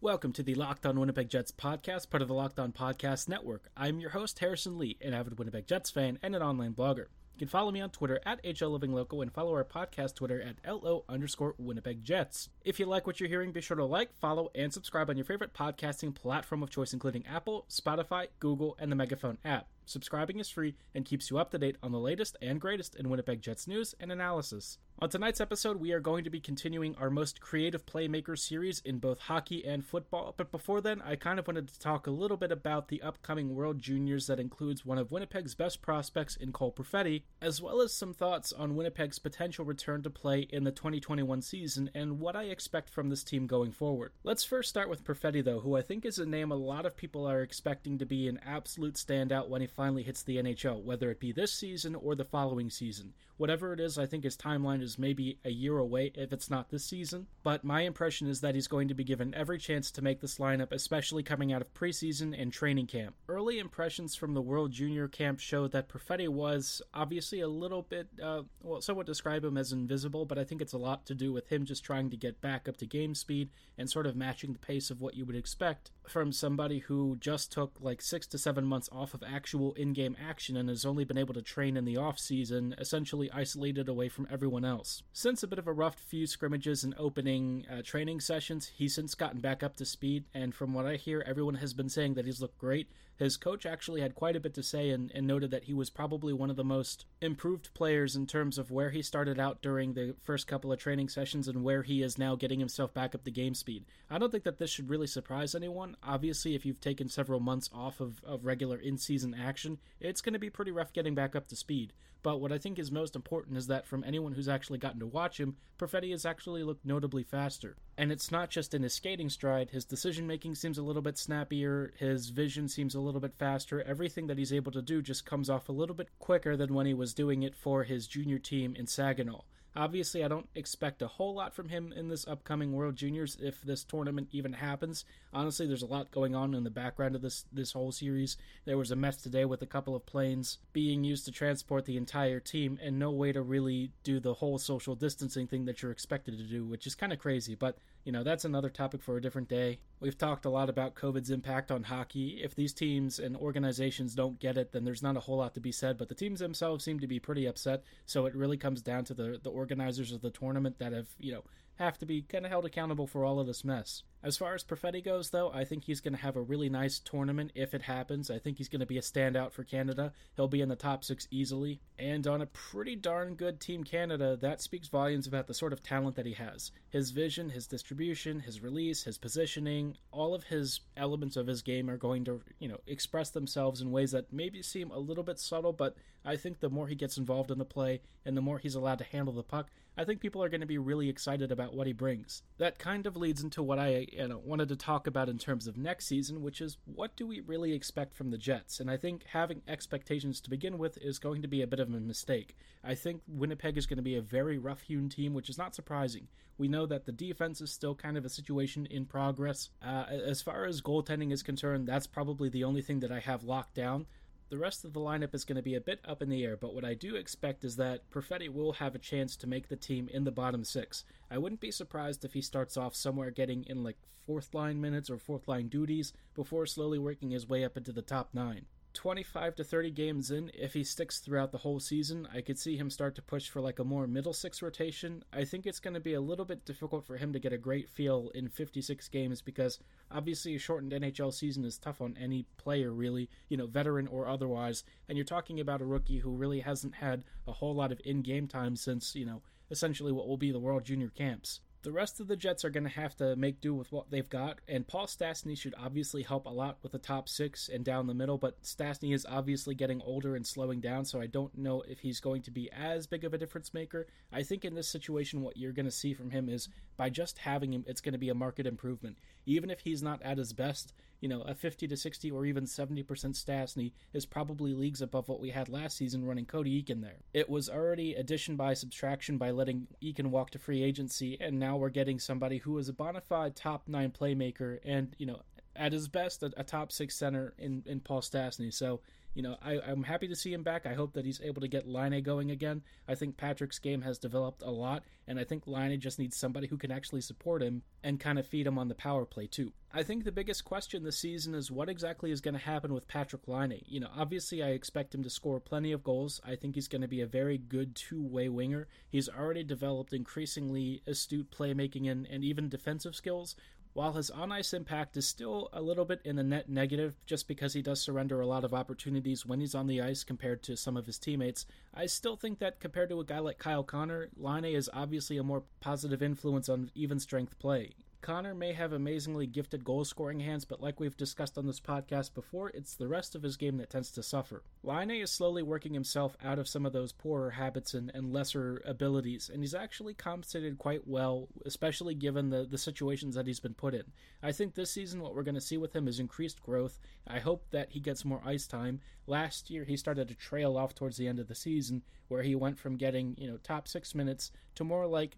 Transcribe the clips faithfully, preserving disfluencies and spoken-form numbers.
Welcome to the Locked On Winnipeg Jets podcast, part of the Locked On Podcast Network. I'm your host, Harrison Lee, an avid Winnipeg Jets fan and an online blogger. You can follow me on Twitter at H L Living Loco and follow our podcast Twitter at L O underscore Winnipeg Jets. If you like what you're hearing, be sure to like, follow, and subscribe on your favorite podcasting platform of choice, including Apple, Spotify, Google, and the Megaphone app. Subscribing is free and keeps you up to date on the latest and greatest in Winnipeg Jets news and analysis. On tonight's episode, we are going to be continuing our most creative playmaker series in both hockey and football, but before then, I kind of wanted to talk a little bit about the upcoming World Juniors that includes one of Winnipeg's best prospects in Cole Perfetti, as well as some thoughts on Winnipeg's potential return to play in the twenty twenty-one season and what I expect from this team going forward. Let's first start with Perfetti, though, who I think is a name a lot of people are expecting to be an absolute standout when he finally hits the N H L, whether it be this season or the following season. Whatever it is, I think his timeline is maybe a year away if it's not this season, but my impression is that he's going to be given every chance to make this lineup, especially coming out of preseason and training camp. Early impressions from the World Junior camp showed that Perfetti was obviously a little bit, uh, well, some would describe him as invisible, but I think it's a lot to do with him just trying to get back up to game speed and sort of matching the pace of what you would expect from somebody who just took like six to seven months off of actual in-game action and has only been able to train in the off-season, essentially isolated away from everyone else. Since a bit of a rough few scrimmages and opening uh, training sessions, he's since gotten back up to speed, and from what I hear, everyone has been saying that he's looked great. His coach actually had quite a bit to say and, and noted that he was probably one of the most improved players in terms of where he started out during the first couple of training sessions and where he is now getting himself back up to game speed. I don't think that this should really surprise anyone. Obviously, if you've taken several months off of, of regular in-season action, it's going to be pretty rough getting back up to speed. But what I think is most important is that from anyone who's actually gotten to watch him, Perfetti has actually looked notably faster. And it's not just in his skating stride. His decision-making seems a little bit snappier, his vision seems a little bit faster, everything that he's able to do just comes off a little bit quicker than when he was doing it for his junior team in Saginaw. Obviously, I don't expect a whole lot from him in this upcoming World Juniors if this tournament even happens. Honestly, there's a lot going on in the background of this this whole series. There was a mess today with a couple of planes being used to transport the entire team and no way to really do the whole social distancing thing that you're expected to do, which is kind of crazy, but you know, that's another topic for a different day. We've talked a lot about COVID's impact on hockey. If these teams and organizations don't get it, then there's not a whole lot to be said, but the teams themselves seem to be pretty upset, so it really comes down to the, the organizers of the tournament that have, you know, have to be kind of held accountable for all of this mess. As far as Perfetti goes, though, I think he's going to have a really nice tournament if it happens. I think he's going to be a standout for Canada. He'll be in the top six easily. And on a pretty darn good Team Canada, that speaks volumes about the sort of talent that he has. His vision, his distribution, his release, his positioning, all of his elements of his game are going to, you know, express themselves in ways that maybe seem a little bit subtle, but I think the more he gets involved in the play and the more he's allowed to handle the puck, I think people are going to be really excited about what he brings. That kind of leads into what I you know, wanted to talk about in terms of next season, which is what do we really expect from the Jets? And I think having expectations to begin with is going to be a bit of a mistake. I think Winnipeg is going to be a very rough-hewn team, which is not surprising. We know that the defense is still kind of a situation in progress. Uh, as far as goaltending is concerned, that's probably the only thing that I have locked down. The rest of the lineup is going to be a bit up in the air, but what I do expect is that Perfetti will have a chance to make the team in the bottom six. I wouldn't be surprised if he starts off somewhere getting in like fourth line minutes or fourth line duties before slowly working his way up into the top nine. twenty-five to thirty games in, if he sticks throughout the whole season, I could see him start to push for like a more middle six rotation. I think it's going to be a little bit difficult for him to get a great feel in fifty-six games because obviously a shortened N H L season is tough on any player really, you know, veteran or otherwise, and you're talking about a rookie who really hasn't had a whole lot of in-game time since, you know, essentially what will be the World Junior camps. The rest of the Jets are going to have to make do with what they've got, and Paul Stastny should obviously help a lot with the top six and down the middle, but Stastny is obviously getting older and slowing down, so I don't know if he's going to be as big of a difference maker. I think in this situation, what you're going to see from him is by just having him, it's going to be a marked improvement. Even if he's not at his best, you know, a fifty to sixty or even seventy percent Stastny is probably leagues above what we had last season running Cody Eakin there. It was already addition by subtraction by letting Eakin walk to free agency, and now we're getting somebody who is a bona fide top nine playmaker and, you know, at his best, a, a top six center in, in Paul Stastny. So, you know, I, I'm happy to see him back. I hope that he's able to get Laine going again. I think Patrick's game has developed a lot, and I think Laine just needs somebody who can actually support him and kind of feed him on the power play, too. I think the biggest question this season is what exactly is going to happen with Patrick Laine. You know, obviously I expect him to score plenty of goals. I think he's going to be a very good two-way winger. He's already developed increasingly astute playmaking and, and even defensive skills. While his on-ice impact is still a little bit in the net negative just because he does surrender a lot of opportunities when he's on the ice compared to some of his teammates, I still think that compared to a guy like Kyle Connor, Laine is obviously a more positive influence on even-strength play. Connor may have amazingly gifted goal-scoring hands, but like we've discussed on this podcast before, it's the rest of his game that tends to suffer. Laine is slowly working himself out of some of those poorer habits and, and lesser abilities, and he's actually compensated quite well, especially given the, the situations that he's been put in. I think this season what we're going to see with him is increased growth. I hope that he gets more ice time. Last year, he started to trail off towards the end of the season, where he went from getting, you know, top six minutes to more like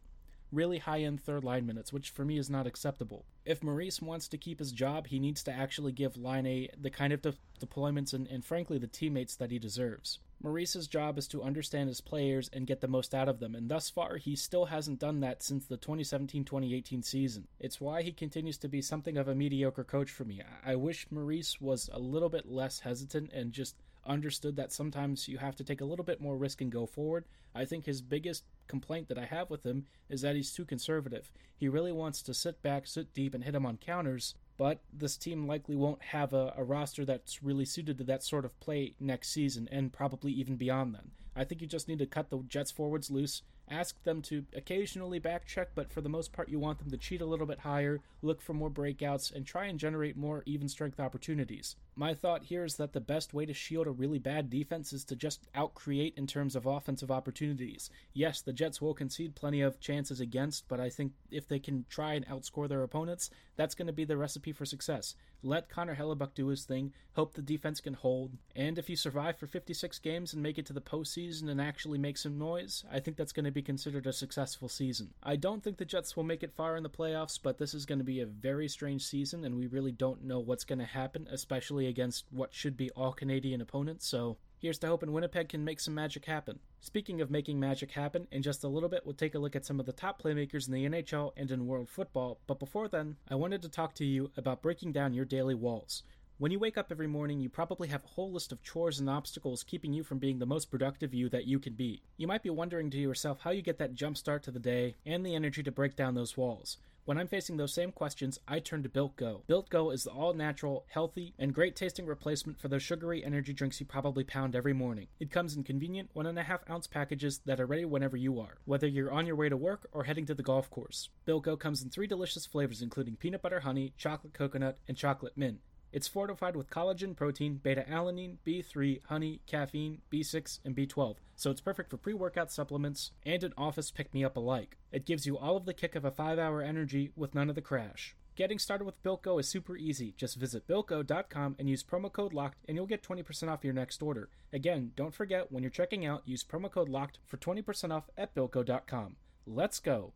really high-end third-line minutes, which for me is not acceptable. If Maurice wants to keep his job, he needs to actually give Laine the kind of de- deployments and, and, frankly, the teammates that he deserves. Maurice's job is to understand his players and get the most out of them, and thus far, he still hasn't done that since the twenty seventeen twenty eighteen season. It's why he continues to be something of a mediocre coach for me. I, I wish Maurice was a little bit less hesitant and just understood that sometimes you have to take a little bit more risk and go forward. I think his biggest complaint that I have with him is that he's too conservative. He really wants to sit back, sit deep, and hit him on counters, but this team likely won't have a, a roster that's really suited to that sort of play next season and probably even beyond then. I think you just need to cut the Jets forwards loose, ask them to occasionally back check, but for the most part you want them to cheat a little bit higher, look for more breakouts, and try and generate more even strength opportunities. My thought here is that the best way to shield a really bad defense is to just out-create in terms of offensive opportunities. Yes, the Jets will concede plenty of chances against, but I think if they can try and outscore their opponents, that's going to be the recipe for success. Let Connor Hellebuck do his thing, hope the defense can hold, and if you survive for fifty-six games and make it to the postseason and actually make some noise, I think that's going to be considered a successful season. I don't think the Jets will make it far in the playoffs, but this is going to be a very strange season, and we really don't know what's going to happen, especially against what should be all Canadian opponents, so here's to hoping Winnipeg can make some magic happen. Speaking of making magic happen, in just a little bit we'll take a look at some of the top playmakers in the N H L and in world football, but before then, I wanted to talk to you about breaking down your daily walls. When you wake up every morning, you probably have a whole list of chores and obstacles keeping you from being the most productive you that you can be. You might be wondering to yourself how you get that jump start to the day and the energy to break down those walls. When I'm facing those same questions, I turn to Built Go. Built Go is the all-natural, healthy, and great-tasting replacement for those sugary energy drinks you probably pound every morning. It comes in convenient one and a half ounce packages that are ready whenever you are, whether you're on your way to work or heading to the golf course. Built Go comes in three delicious flavors including peanut butter honey, chocolate coconut, and chocolate mint. It's fortified with collagen, protein, beta-alanine, B three, honey, caffeine, B six, and B twelve, so it's perfect for pre-workout supplements and an office pick-me-up alike. It gives you all of the kick of a five-hour energy with none of the crash. Getting started with Built Go is super easy. Just visit built go dot com and use promo code LOCKED and you'll get twenty percent off your next order. Again, don't forget, when you're checking out, use promo code LOCKED for twenty percent off at built go dot com. Let's go!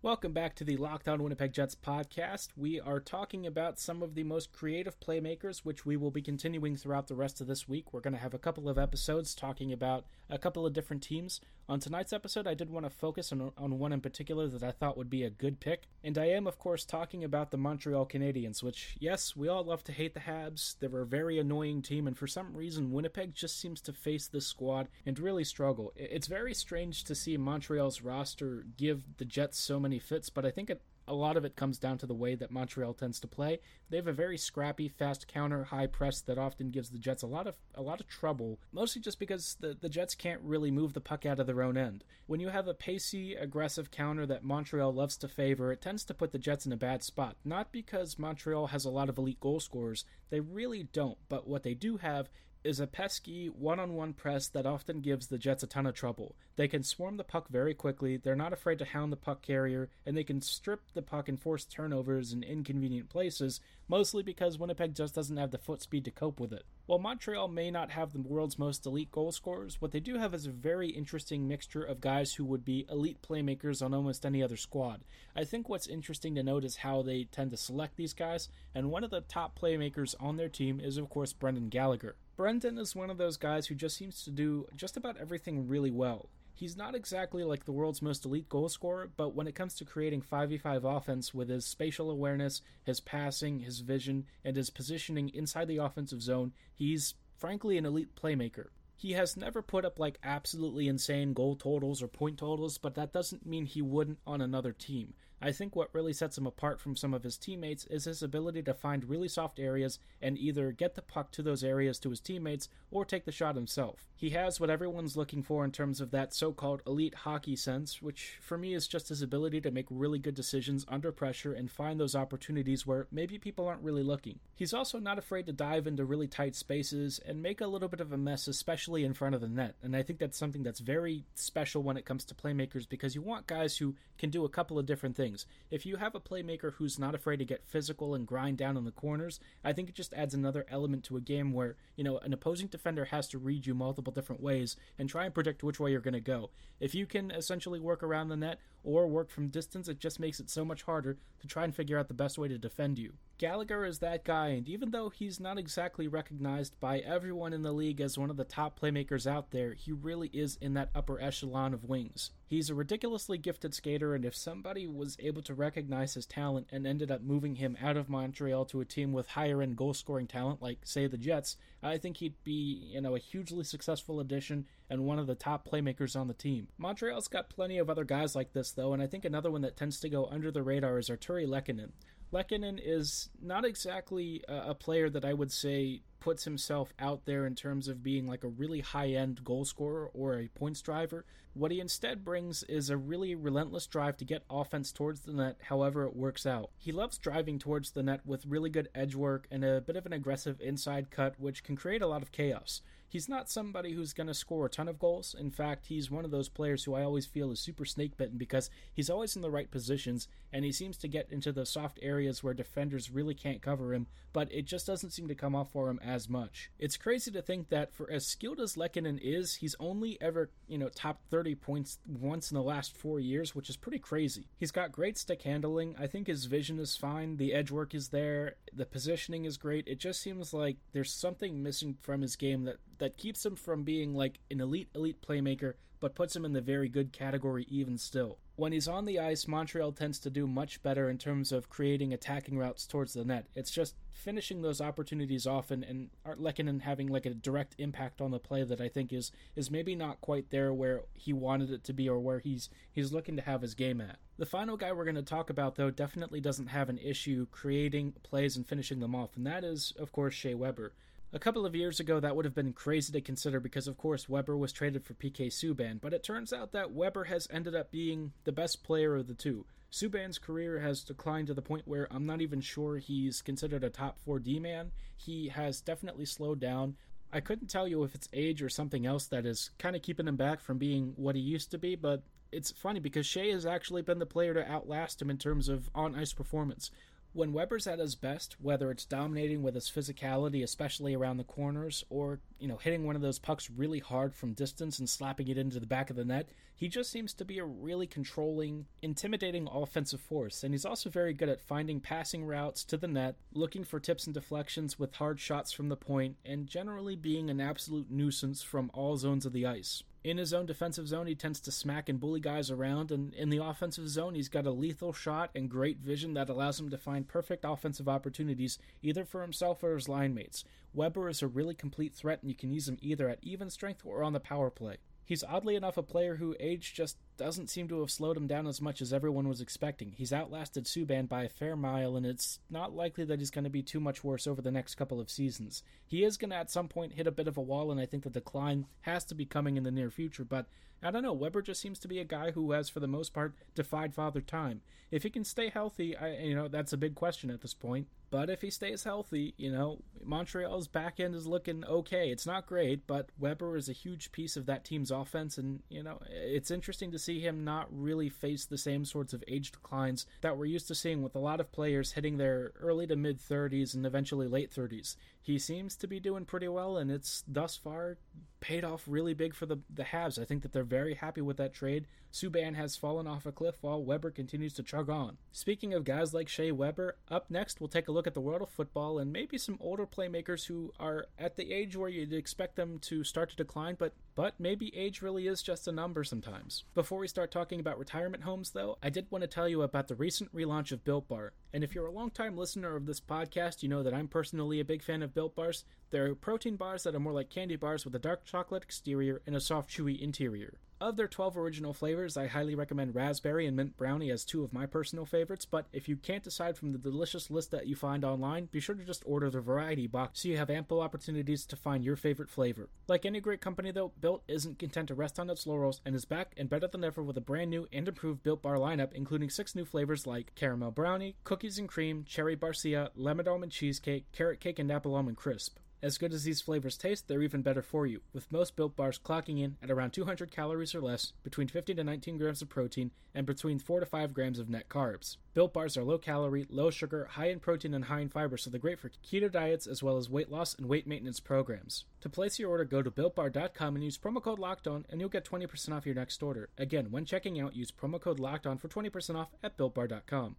Welcome back to the Locked On Winnipeg Jets podcast. We are talking about some of the most creative playmakers, which we will be continuing throughout the rest of this week. We're going to have a couple of episodes talking about a couple of different teams. On tonight's episode, I did want to focus on, on one in particular that I thought would be a good pick. And I am, of course, talking about the Montreal Canadiens, which, yes, we all love to hate the Habs. They're a very annoying team, and for some reason, Winnipeg just seems to face this squad and really struggle. It's very strange to see Montreal's roster give the Jets so many fits, but I think it, a lot of it comes down to the way that Montreal tends to play. They have a very scrappy, fast counter, high press that often gives the Jets a lot of a lot of trouble, mostly just because the, the Jets can't really move the puck out of their own end. When you have a pacey, aggressive counter that Montreal loves to favor, it tends to put the Jets in a bad spot. Not because Montreal has a lot of elite goal scorers, they really don't, but what they do have is a pesky one-on-one press that often gives the Jets a ton of trouble. They can swarm the puck very quickly, they're not afraid to hound the puck carrier, and they can strip the puck and force turnovers in inconvenient places, mostly because Winnipeg just doesn't have the foot speed to cope with it. While Montreal may not have the world's most elite goal scorers, what they do have is a very interesting mixture of guys who would be elite playmakers on almost any other squad. I think what's interesting to note is how they tend to select these guys, and one of the top playmakers on their team is of course Brendan Gallagher. Brendan is one of those guys who just seems to do just about everything really well. He's not exactly like the world's most elite goal scorer, but when it comes to creating five v five offense with his spatial awareness, his passing, his vision, and his positioning inside the offensive zone, he's frankly an elite playmaker. He has never put up like absolutely insane goal totals or point totals, but that doesn't mean he wouldn't on another team. I think what really sets him apart from some of his teammates is his ability to find really soft areas and either get the puck to those areas to his teammates or take the shot himself. He has what everyone's looking for in terms of that so-called elite hockey sense, which for me is just his ability to make really good decisions under pressure and find those opportunities where maybe people aren't really looking. He's also not afraid to dive into really tight spaces and make a little bit of a mess, especially in front of the net, and I think that's something that's very special when it comes to playmakers, because you want guys who can do a couple of different things. If you have a playmaker who's not afraid to get physical and grind down on the corners, I think it just adds another element to a game where, you know, an opposing defender has to read you multiple different ways and try and predict which way you're going to go. If you can essentially work around the net or work from distance, it just makes it so much harder to try and figure out the best way to defend you. Gallagher is that guy, and even though he's not exactly recognized by everyone in the league as one of the top playmakers out there, he really is in that upper echelon of wings. He's a ridiculously gifted skater, and if somebody was able to recognize his talent and ended up moving him out of Montreal to a team with higher-end goal-scoring talent, like, say, the Jets, I think he'd be, you know, a hugely successful addition and one of the top playmakers on the team. Montreal's got plenty of other guys like this, though, and I think another one that tends to go under the radar is Artturi Lehkonen. Lehkonen is not exactly a player that I would say puts himself out there in terms of being like a really high-end goal scorer or a points driver. What he instead brings is a really relentless drive to get offense towards the net however it works out. He loves driving towards the net with really good edge work and a bit of an aggressive inside cut, which can create a lot of chaos. He's not somebody who's going to score a ton of goals. In fact, he's one of those players who I always feel is super snake-bitten because he's always in the right positions, and he seems to get into those soft areas where defenders really can't cover him, but it just doesn't seem to come off for him as much. It's crazy to think that for as skilled as Lehkonen is, he's only ever, you know, topped thirty points once in the last four years, which is pretty crazy. He's got great stick handling. I think his vision is fine. The edge work is there. The positioning is great. It just seems like there's something missing from his game that that keeps him from being like an elite, elite playmaker, but puts him in the very good category even still. When he's on the ice, Montreal tends to do much better in terms of creating attacking routes towards the net. It's just finishing those opportunities off and, and Lehkonen having like a direct impact on the play that I think is is maybe not quite there where he wanted it to be or where he's he's looking to have his game at. The final guy we're going to talk about, though, definitely doesn't have an issue creating plays and finishing them off, and that is, of course, Shea Weber. A couple of years ago, that would have been crazy to consider because, of course, Weber was traded for P K Subban, but it turns out that Weber has ended up being the best player of the two. Subban's career has declined to the point where I'm not even sure he's considered a top four D-man. He has definitely slowed down. I couldn't tell you if it's age or something else that is kind of keeping him back from being what he used to be, but it's funny because Shea has actually been the player to outlast him in terms of on-ice performance. When Weber's at his best, whether it's dominating with his physicality, especially around the corners, or, you know, hitting one of those pucks really hard from distance and slapping it into the back of the net, he just seems to be a really controlling, intimidating offensive force. And he's also very good at finding passing routes to the net, looking for tips and deflections with hard shots from the point, and generally being an absolute nuisance from all zones of the ice. In his own defensive zone, he tends to smack and bully guys around, and in the offensive zone, he's got a lethal shot and great vision that allows him to find perfect offensive opportunities, either for himself or his line mates. Weber is a really complete threat, and you can use him either at even strength or on the power play. He's oddly enough a player who age just doesn't seem to have slowed him down as much as everyone was expecting. He's outlasted Subban by a fair mile, and it's not likely that he's going to be too much worse over the next couple of seasons. He is going to at some point hit a bit of a wall, and I think the decline has to be coming in the near future, but I don't know, Weber just seems to be a guy who has, for the most part, defied Father Time. If he can stay healthy, I, you know, that's a big question at this point, but if he stays healthy, you know, Montreal's back end is looking okay. It's not great, but Weber is a huge piece of that team's offense, and, you know, it's interesting to see him not really face the same sorts of age declines that we're used to seeing with a lot of players hitting their early to mid thirties and eventually late thirties. He seems to be doing pretty well, and it's thus far paid off really big for the, the Habs. I think that they're very happy with that trade. Subban has fallen off a cliff while Weber continues to chug on. Speaking of guys like Shea Weber, up next we'll take a look at the world of football and maybe some older playmakers who are at the age where you'd expect them to start to decline, but But maybe age really is just a number sometimes. Before we start talking about retirement homes, though, I did want to tell you about the recent relaunch of Built Bar. And if you're a longtime listener of this podcast, you know that I'm personally a big fan of Built Bars. They're protein bars that are more like candy bars with a dark chocolate exterior and a soft, chewy interior. Of their twelve original flavors, I highly recommend raspberry and mint brownie as two of my personal favorites, but if you can't decide from the delicious list that you find online, be sure to just order the variety box so you have ample opportunities to find your favorite flavor. Like any great company, though, Built isn't content to rest on its laurels and is back and better than ever with a brand new and improved Built Bar lineup, including six new flavors like caramel brownie, cookies and cream, cherry barcia, lemon almond cheesecake, carrot cake, and apple almond crisp. As good as these flavors taste, they're even better for you, with most Built Bars clocking in at around two hundred calories or less, between fifteen to nineteen grams of protein, and between four to five grams of net carbs. Built Bars are low-calorie, low-sugar, high in protein, and high in fiber, so they're great for keto diets as well as weight loss and weight maintenance programs. To place your order, go to built bar dot com and use promo code LOCKEDON, and you'll get twenty percent off your next order. Again, when checking out, use promo code LOCKEDON for twenty percent off at built bar dot com.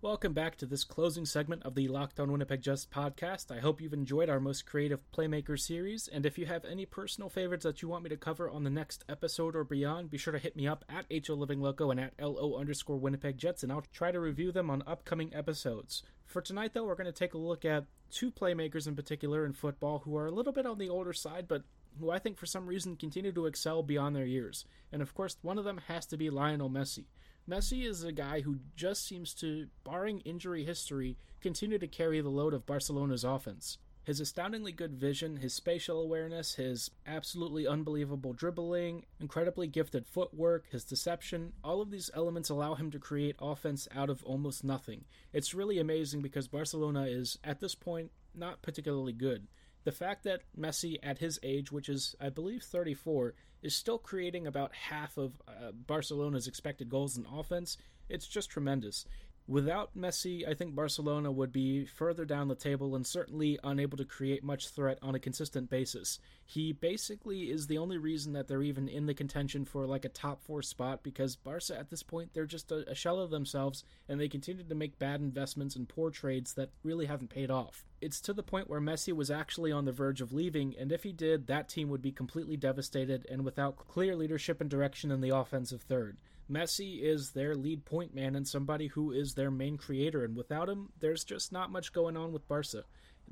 Welcome back to this closing segment of the Locked On Winnipeg Jets podcast. I hope you've enjoyed our most creative playmaker series, and if you have any personal favorites that you want me to cover on the next episode or beyond, be sure to hit me up at H O Living Loco and at L O underscore Winnipeg Jets, and I'll try to review them on upcoming episodes. For tonight, though, we're going to take a look at two playmakers in particular in football who are a little bit on the older side, but who I think for some reason continue to excel beyond their years. And of course, one of them has to be Lionel Messi. Messi is a guy who just seems to, barring injury history, continue to carry the load of Barcelona's offense. His astoundingly good vision, his spatial awareness, his absolutely unbelievable dribbling, incredibly gifted footwork, his deception, all of these elements allow him to create offense out of almost nothing. It's really amazing because Barcelona is, at this point, not particularly good. The fact that Messi, at his age, which is, I believe, thirty-four, is still creating about half of uh, Barcelona's expected goals in offense, it's just tremendous. Without Messi, I think Barcelona would be further down the table and certainly unable to create much threat on a consistent basis. He basically is the only reason that they're even in the contention for like a top four spot, because Barca at this point, they're just a, a shell of themselves, and they continue to make bad investments and poor trades that really haven't paid off. It's to the point where Messi was actually on the verge of leaving, and if he did, that team would be completely devastated and without clear leadership and direction in the offensive third. Messi is their lead point man and somebody who is their main creator, and without him, there's just not much going on with Barca.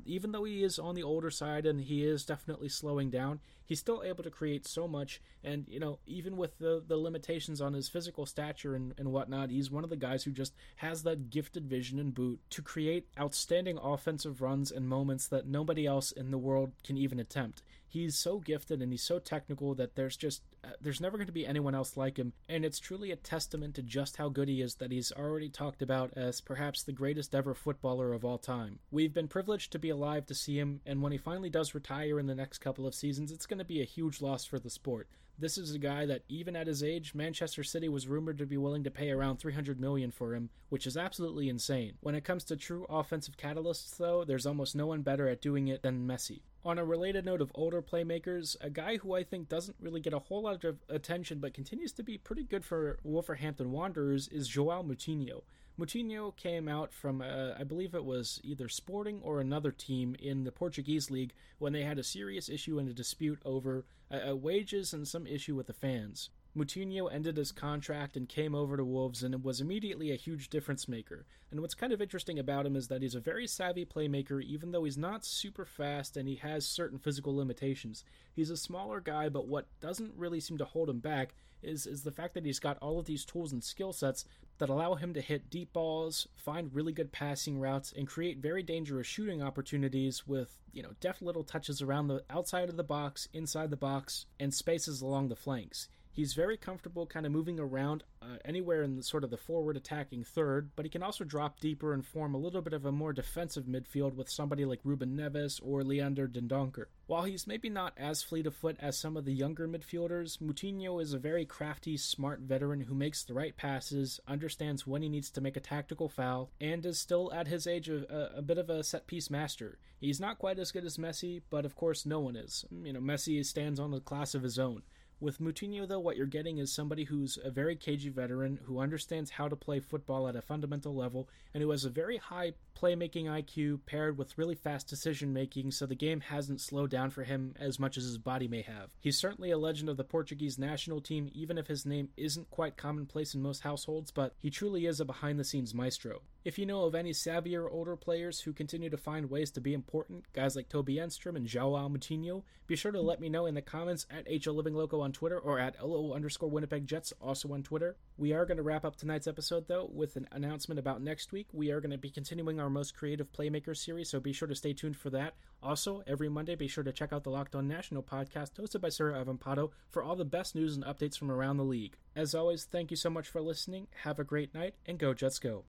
Even though he is on the older side and he is definitely slowing down, he's still able to create so much, and, you know, even with the, the limitations on his physical stature and, and whatnot, he's one of the guys who just has that gifted vision and boot to create outstanding offensive runs and moments that nobody else in the world can even attempt. He's so gifted and he's so technical that there's just there's never going to be anyone else like him, and it's truly a testament to just how good he is that he's already talked about as perhaps the greatest ever footballer of all time. We've been privileged to be alive to see him, and when he finally does retire in the next couple of seasons, it's going to be a huge loss for the sport. This is a guy that, even at his age, Manchester City was rumored to be willing to pay around three hundred million dollars for him, which is absolutely insane. When it comes to true offensive catalysts, though, there's almost no one better at doing it than Messi. On a related note of older playmakers, a guy who I think doesn't really get a whole lot of attention but continues to be pretty good for Wolverhampton Wanderers is João Moutinho. Moutinho came out from, uh, I believe it was either Sporting or another team in the Portuguese league when they had a serious issue and a dispute over uh, wages and some issue with the fans. Moutinho ended his contract and came over to Wolves and was immediately a huge difference maker. And what's kind of interesting about him is that he's a very savvy playmaker, even though he's not super fast and he has certain physical limitations. He's a smaller guy, but what doesn't really seem to hold him back is, is the fact that he's got all of these tools and skill sets that allow him to hit deep balls, find really good passing routes, and create very dangerous shooting opportunities with, you know, deft little touches around the outside of the box, inside the box, and spaces along the flanks. He's very comfortable kind of moving around uh, anywhere in the, sort of the forward attacking third, but he can also drop deeper and form a little bit of a more defensive midfield with somebody like Ruben Neves or Leander Dindonker. While he's maybe not as fleet of foot as some of the younger midfielders, Moutinho is a very crafty, smart veteran who makes the right passes, understands when he needs to make a tactical foul, and is still at his age a, a bit of a set-piece master. He's not quite as good as Messi, but of course no one is. You know, Messi stands on a class of his own. With Moutinho, though, what you're getting is somebody who's a very cagey veteran, who understands how to play football at a fundamental level, and who has a very high playmaking I Q paired with really fast decision-making, so the game hasn't slowed down for him as much as his body may have. He's certainly a legend of the Portuguese national team, even if his name isn't quite commonplace in most households, but he truly is a behind-the-scenes maestro. If you know of any savvier older players who continue to find ways to be important, guys like Toby Enstrom and João Moutinho, be sure to let me know in the comments at H O Living Loco on Twitter or at L O underscore Winnipeg Jets, also on Twitter. We are going to wrap up tonight's episode, though, with an announcement about next week. We are going to be continuing our Most Creative Playmaker series, so be sure to stay tuned for that. Also, every Monday, be sure to check out the Locked On National podcast hosted by Sarah Avampato for all the best news and updates from around the league. As always, thank you so much for listening. Have a great night, and go Jets go.